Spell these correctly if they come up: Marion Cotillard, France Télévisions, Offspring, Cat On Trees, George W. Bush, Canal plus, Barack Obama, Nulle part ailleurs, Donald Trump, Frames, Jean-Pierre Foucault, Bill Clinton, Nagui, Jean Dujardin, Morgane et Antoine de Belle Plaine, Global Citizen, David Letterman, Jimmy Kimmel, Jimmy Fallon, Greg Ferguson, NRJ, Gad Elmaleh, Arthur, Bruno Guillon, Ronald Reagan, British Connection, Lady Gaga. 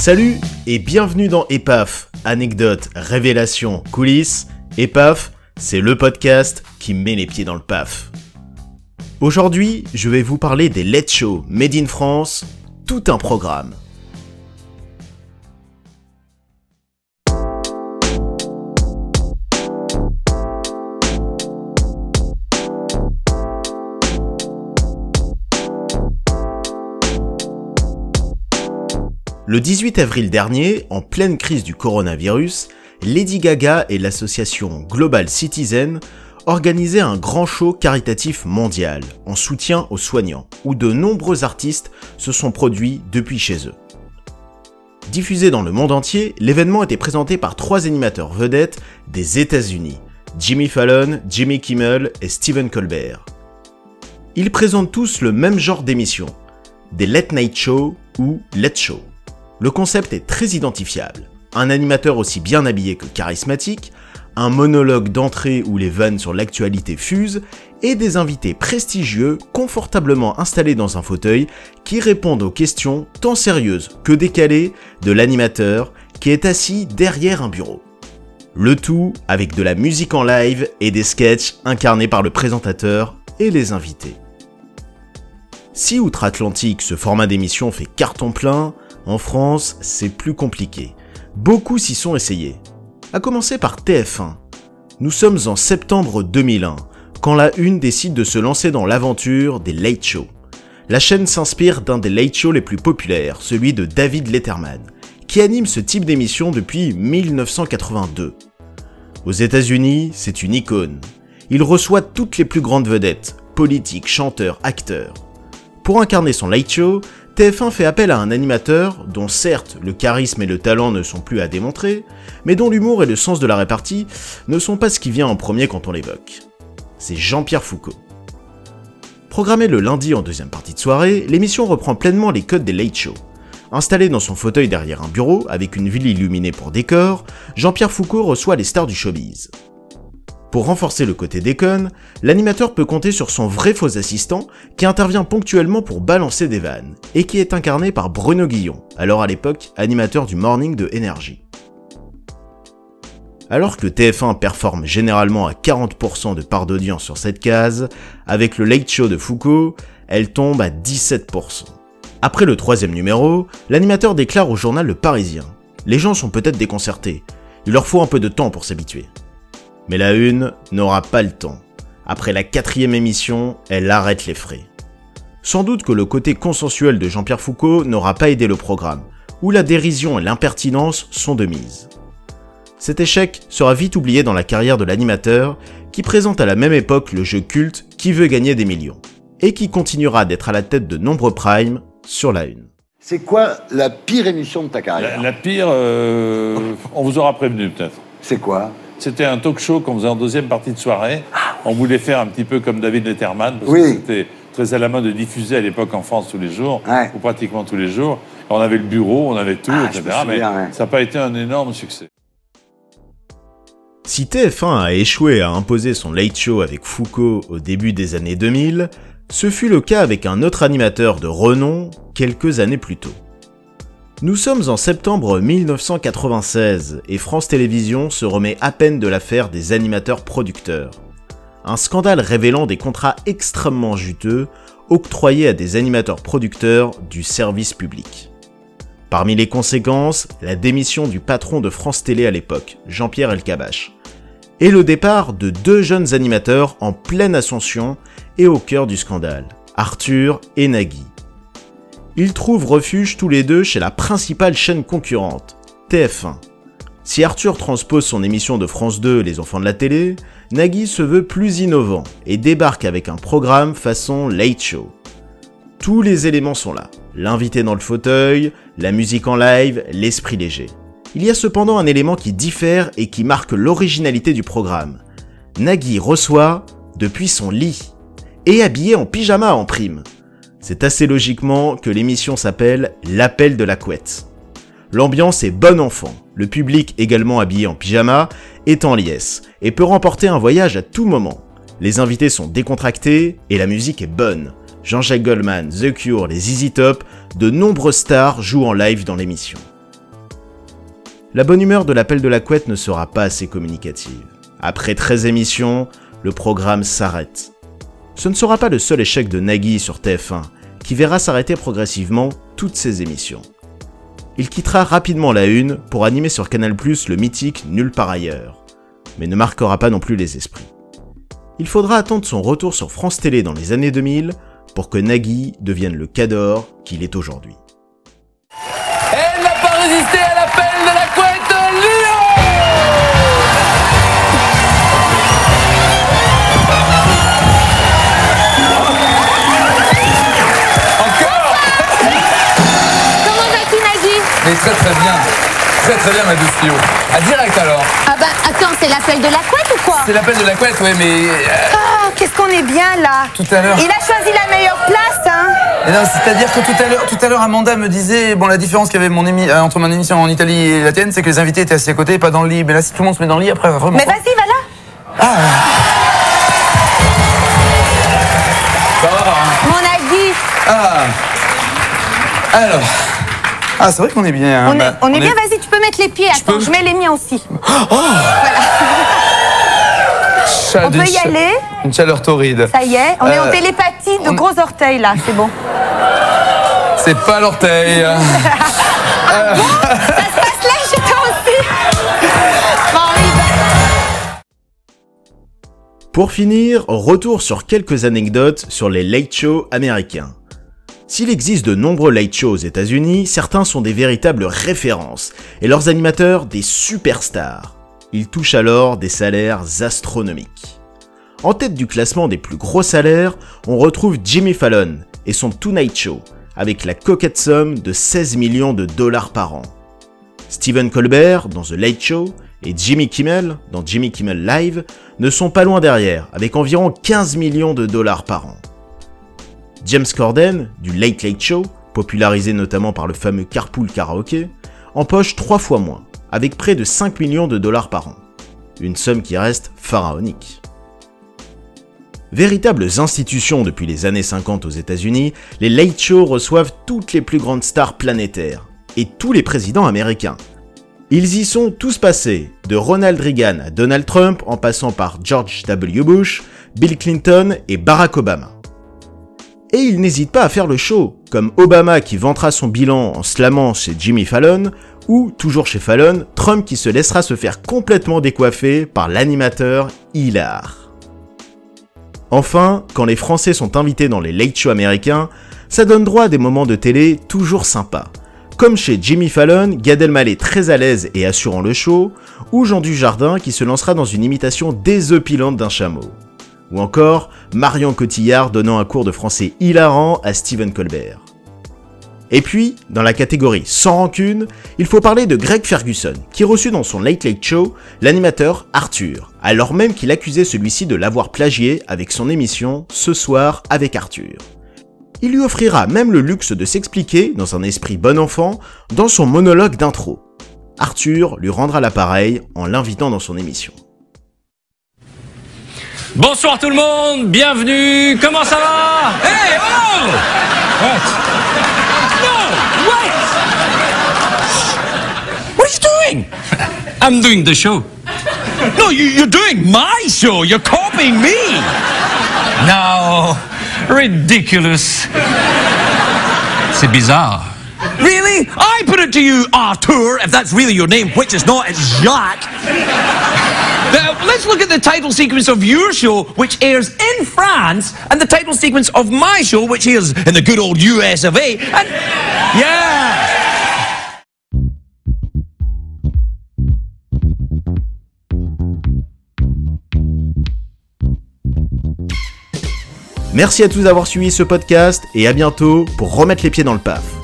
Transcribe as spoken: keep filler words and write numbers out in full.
Salut et bienvenue dans Epaf, anecdotes, révélations, coulisses. Epaf, c'est le podcast qui met les pieds dans le paf. Aujourd'hui, je vais vous parler des Let's Show Made in France, tout un programme. Le dix-huit avril dernier, en pleine crise du coronavirus, Lady Gaga et l'association Global Citizen organisaient un grand show caritatif mondial en soutien aux soignants, où de nombreux artistes se sont produits depuis chez eux. Diffusé dans le monde entier, l'événement était présenté par trois animateurs vedettes des États-Unis, Jimmy Fallon, Jimmy Kimmel et Stephen Colbert. Ils présentent tous le même genre d'émission, des Late Night Show ou Let Show. Le concept est très identifiable, un animateur aussi bien habillé que charismatique, un monologue d'entrée où les vannes sur l'actualité fusent, et des invités prestigieux, confortablement installés dans un fauteuil, qui répondent aux questions, tant sérieuses que décalées, de l'animateur qui est assis derrière un bureau. Le tout avec de la musique en live et des sketchs incarnés par le présentateur et les invités. Si outre-Atlantique, ce format d'émission fait carton plein, en France, c'est plus compliqué. Beaucoup s'y sont essayés. À commencer par T F un. Nous sommes en septembre deux mille un, quand la Une décide de se lancer dans l'aventure des late shows. La chaîne s'inspire d'un des late shows les plus populaires, celui de David Letterman, qui anime ce type d'émission depuis mille neuf cent quatre-vingt-deux. Aux États-Unis, c'est une icône. Il reçoit toutes les plus grandes vedettes, politiques, chanteurs, acteurs. Pour incarner son late show, T F un fait appel à un animateur dont certes le charisme et le talent ne sont plus à démontrer, mais dont l'humour et le sens de la répartie ne sont pas ce qui vient en premier quand on l'évoque. C'est Jean-Pierre Foucault. Programmé le lundi en deuxième partie de soirée, l'émission reprend pleinement les codes des late shows. Installé dans son fauteuil derrière un bureau, avec une ville illuminée pour décor, Jean-Pierre Foucault reçoit les stars du showbiz. Pour renforcer le côté déconne, l'animateur peut compter sur son vrai faux assistant qui intervient ponctuellement pour balancer des vannes, et qui est incarné par Bruno Guillon, alors à l'époque animateur du morning de N R J. Alors que T F un performe généralement à quarante pour cent de part d'audience sur cette case, avec le late show de Foucault, elle tombe à dix-sept pour cent. Après le troisième numéro, l'animateur déclare au journal Le Parisien. Les gens sont peut-être déconcertés, il leur faut un peu de temps pour s'habituer. Mais la Une n'aura pas le temps. Après la quatrième émission, elle arrête les frais. Sans doute que le côté consensuel de Jean-Pierre Foucault n'aura pas aidé le programme, où la dérision et l'impertinence sont de mise. Cet échec sera vite oublié dans la carrière de l'animateur, qui présente à la même époque le jeu culte Qui veut gagner des millions, et qui continuera d'être à la tête de nombreux primes sur la Une. C'est quoi la pire émission de ta carrière ? La, la pire, euh, on vous aura prévenu peut-être. C'est quoi ? C'était un talk show qu'on faisait en deuxième partie de soirée. On voulait faire un petit peu comme David Letterman, parce oui. que c'était très à la main de diffuser à l'époque en France tous les jours, ouais. ou pratiquement tous les jours. On avait le bureau, on avait tout, ah, et cetera. Mais bien, ouais. ça n'a pas été un énorme succès. Si T F un a échoué à imposer son late show avec Foucault au début des années deux mille, ce fut le cas avec un autre animateur de renom quelques années plus tôt. Nous sommes en septembre mille neuf cent quatre-vingt-seize et France Télévisions se remet à peine de l'affaire des animateurs-producteurs. Un scandale révélant des contrats extrêmement juteux octroyés à des animateurs-producteurs du service public. Parmi les conséquences, la démission du patron de France Télé à l'époque, Jean-Pierre Elkabbach, et le départ de deux jeunes animateurs en pleine ascension et au cœur du scandale, Arthur et Nagui. Ils trouvent refuge tous les deux chez la principale chaîne concurrente, T F un. Si Arthur transpose son émission de France deux Les Enfants de la Télé, Nagui se veut plus innovant et débarque avec un programme façon late show. Tous les éléments sont là, l'invité dans le fauteuil, la musique en live, l'esprit léger. Il y a cependant un élément qui diffère et qui marque l'originalité du programme. Nagui reçoit depuis son lit, et habillé en pyjama en prime. C'est assez logiquement que l'émission s'appelle « L'appel de la couette ». L'ambiance est bon enfant, le public également habillé en pyjama est en liesse et peut remporter un voyage à tout moment. Les invités sont décontractés et la musique est bonne. Jean-Jacques Goldman, The Cure, les Easy Top, de nombreuses stars jouent en live dans l'émission. La bonne humeur de l'appel de la couette ne sera pas assez communicative. Après treize émissions, le programme s'arrête. Ce ne sera pas le seul échec de Nagui sur T F un, qui verra s'arrêter progressivement toutes ses émissions. Il quittera rapidement la une pour animer sur Canal plus, le mythique Nulle part ailleurs, mais ne marquera pas non plus les esprits. Il faudra attendre son retour sur France Télé dans les années deux mille pour que Nagui devienne le cador qu'il est aujourd'hui. Elle n'a pas résisté à l'appel de la couette Lyon. Encore. Comment vas-tu, Nagui? Mais très très bien, très très bien ma douce Lyon. À direct alors. Ah bah attends, c'est l'appel de la couette ou quoi? C'est l'appel de la couette, ouais mais... Oh, qu'est-ce qu'on est bien là. Tout à l'heure. Il a choisi la meilleure place, hein. C'est-à-dire que tout à l'heure, tout à l'heure, Amanda me disait, bon, la différence qu'il y avait mon émi, entre mon émission en Italie et la tienne, c'est que les invités étaient assis à côté, pas dans le lit. Mais là, si tout le monde se met dans le lit, après, vraiment. Mais vas-y, va là. Ah. Ça va. Mon Nagui. Ah. Alors. Ah, c'est vrai qu'on est bien. Hein. On, bah, est, on, on est bien. Est... Vas-y, tu peux mettre les pieds. Attends, je, je mets les miens aussi. Oh. Voilà. On peut y aller. Une chaleur torride. Ça y est, on euh, est en télépathie de on... gros orteils là, c'est bon. C'est pas l'orteil. Ah euh... bon, ça se passe là chez toi aussi. Pour finir, retour sur quelques anecdotes sur les late shows américains. S'il existe de nombreux late shows aux États-Unis, certains sont des véritables références et leurs animateurs des superstars. Ils touchent alors des salaires astronomiques. En tête du classement des plus gros salaires, on retrouve Jimmy Fallon et son Tonight Show, avec la coquette somme de seize millions de dollars par an. Stephen Colbert dans The Late Show et Jimmy Kimmel dans Jimmy Kimmel Live ne sont pas loin derrière, avec environ quinze millions de dollars par an. James Corden, du Late Late Show, popularisé notamment par le fameux Carpool Karaoke, empoche trois fois moins, avec près de cinq millions de dollars par an. Une somme qui reste pharaonique. Véritables institutions depuis les années cinquante aux États-Unis, les late shows reçoivent toutes les plus grandes stars planétaires et tous les présidents américains. Ils y sont tous passés, de Ronald Reagan à Donald Trump en passant par George W. Bush, Bill Clinton et Barack Obama. Et ils n'hésitent pas à faire le show, comme Obama qui vantera son bilan en slamant chez Jimmy Fallon, ou, toujours chez Fallon, Trump qui se laissera se faire complètement décoiffer par l'animateur hilar. Enfin, quand les Français sont invités dans les late shows américains, ça donne droit à des moments de télé toujours sympas. Comme chez Jimmy Fallon, Gad Elmaleh très à l'aise et assurant le show, ou Jean Dujardin qui se lancera dans une imitation désopilante d'un chameau. Ou encore, Marion Cotillard donnant un cours de français hilarant à Stephen Colbert. Et puis, dans la catégorie sans rancune, il faut parler de Greg Ferguson, qui reçut dans son Late Late Show l'animateur Arthur, alors même qu'il accusait celui-ci de l'avoir plagié avec son émission Ce soir avec Arthur. Il lui offrira même le luxe de s'expliquer, dans un esprit bon enfant, dans son monologue d'intro. Arthur lui rendra l'appareil en l'invitant dans son émission. Bonsoir tout le monde, bienvenue, comment ça va? Hey, oh What? What are you doing? I'm doing the show. No, you, you're doing my show. You're copying me. No, ridiculous. C'est bizarre. Really? I put it to you, Arthur, if that's really your name, which is not, it's Jacques. Now, let's look at the title sequence of your show, which airs in France, and the title sequence of my show, which airs in the good old U S of A. And yeah. Merci à tous d'avoir suivi ce podcast et à bientôt pour remettre les pieds dans le paf.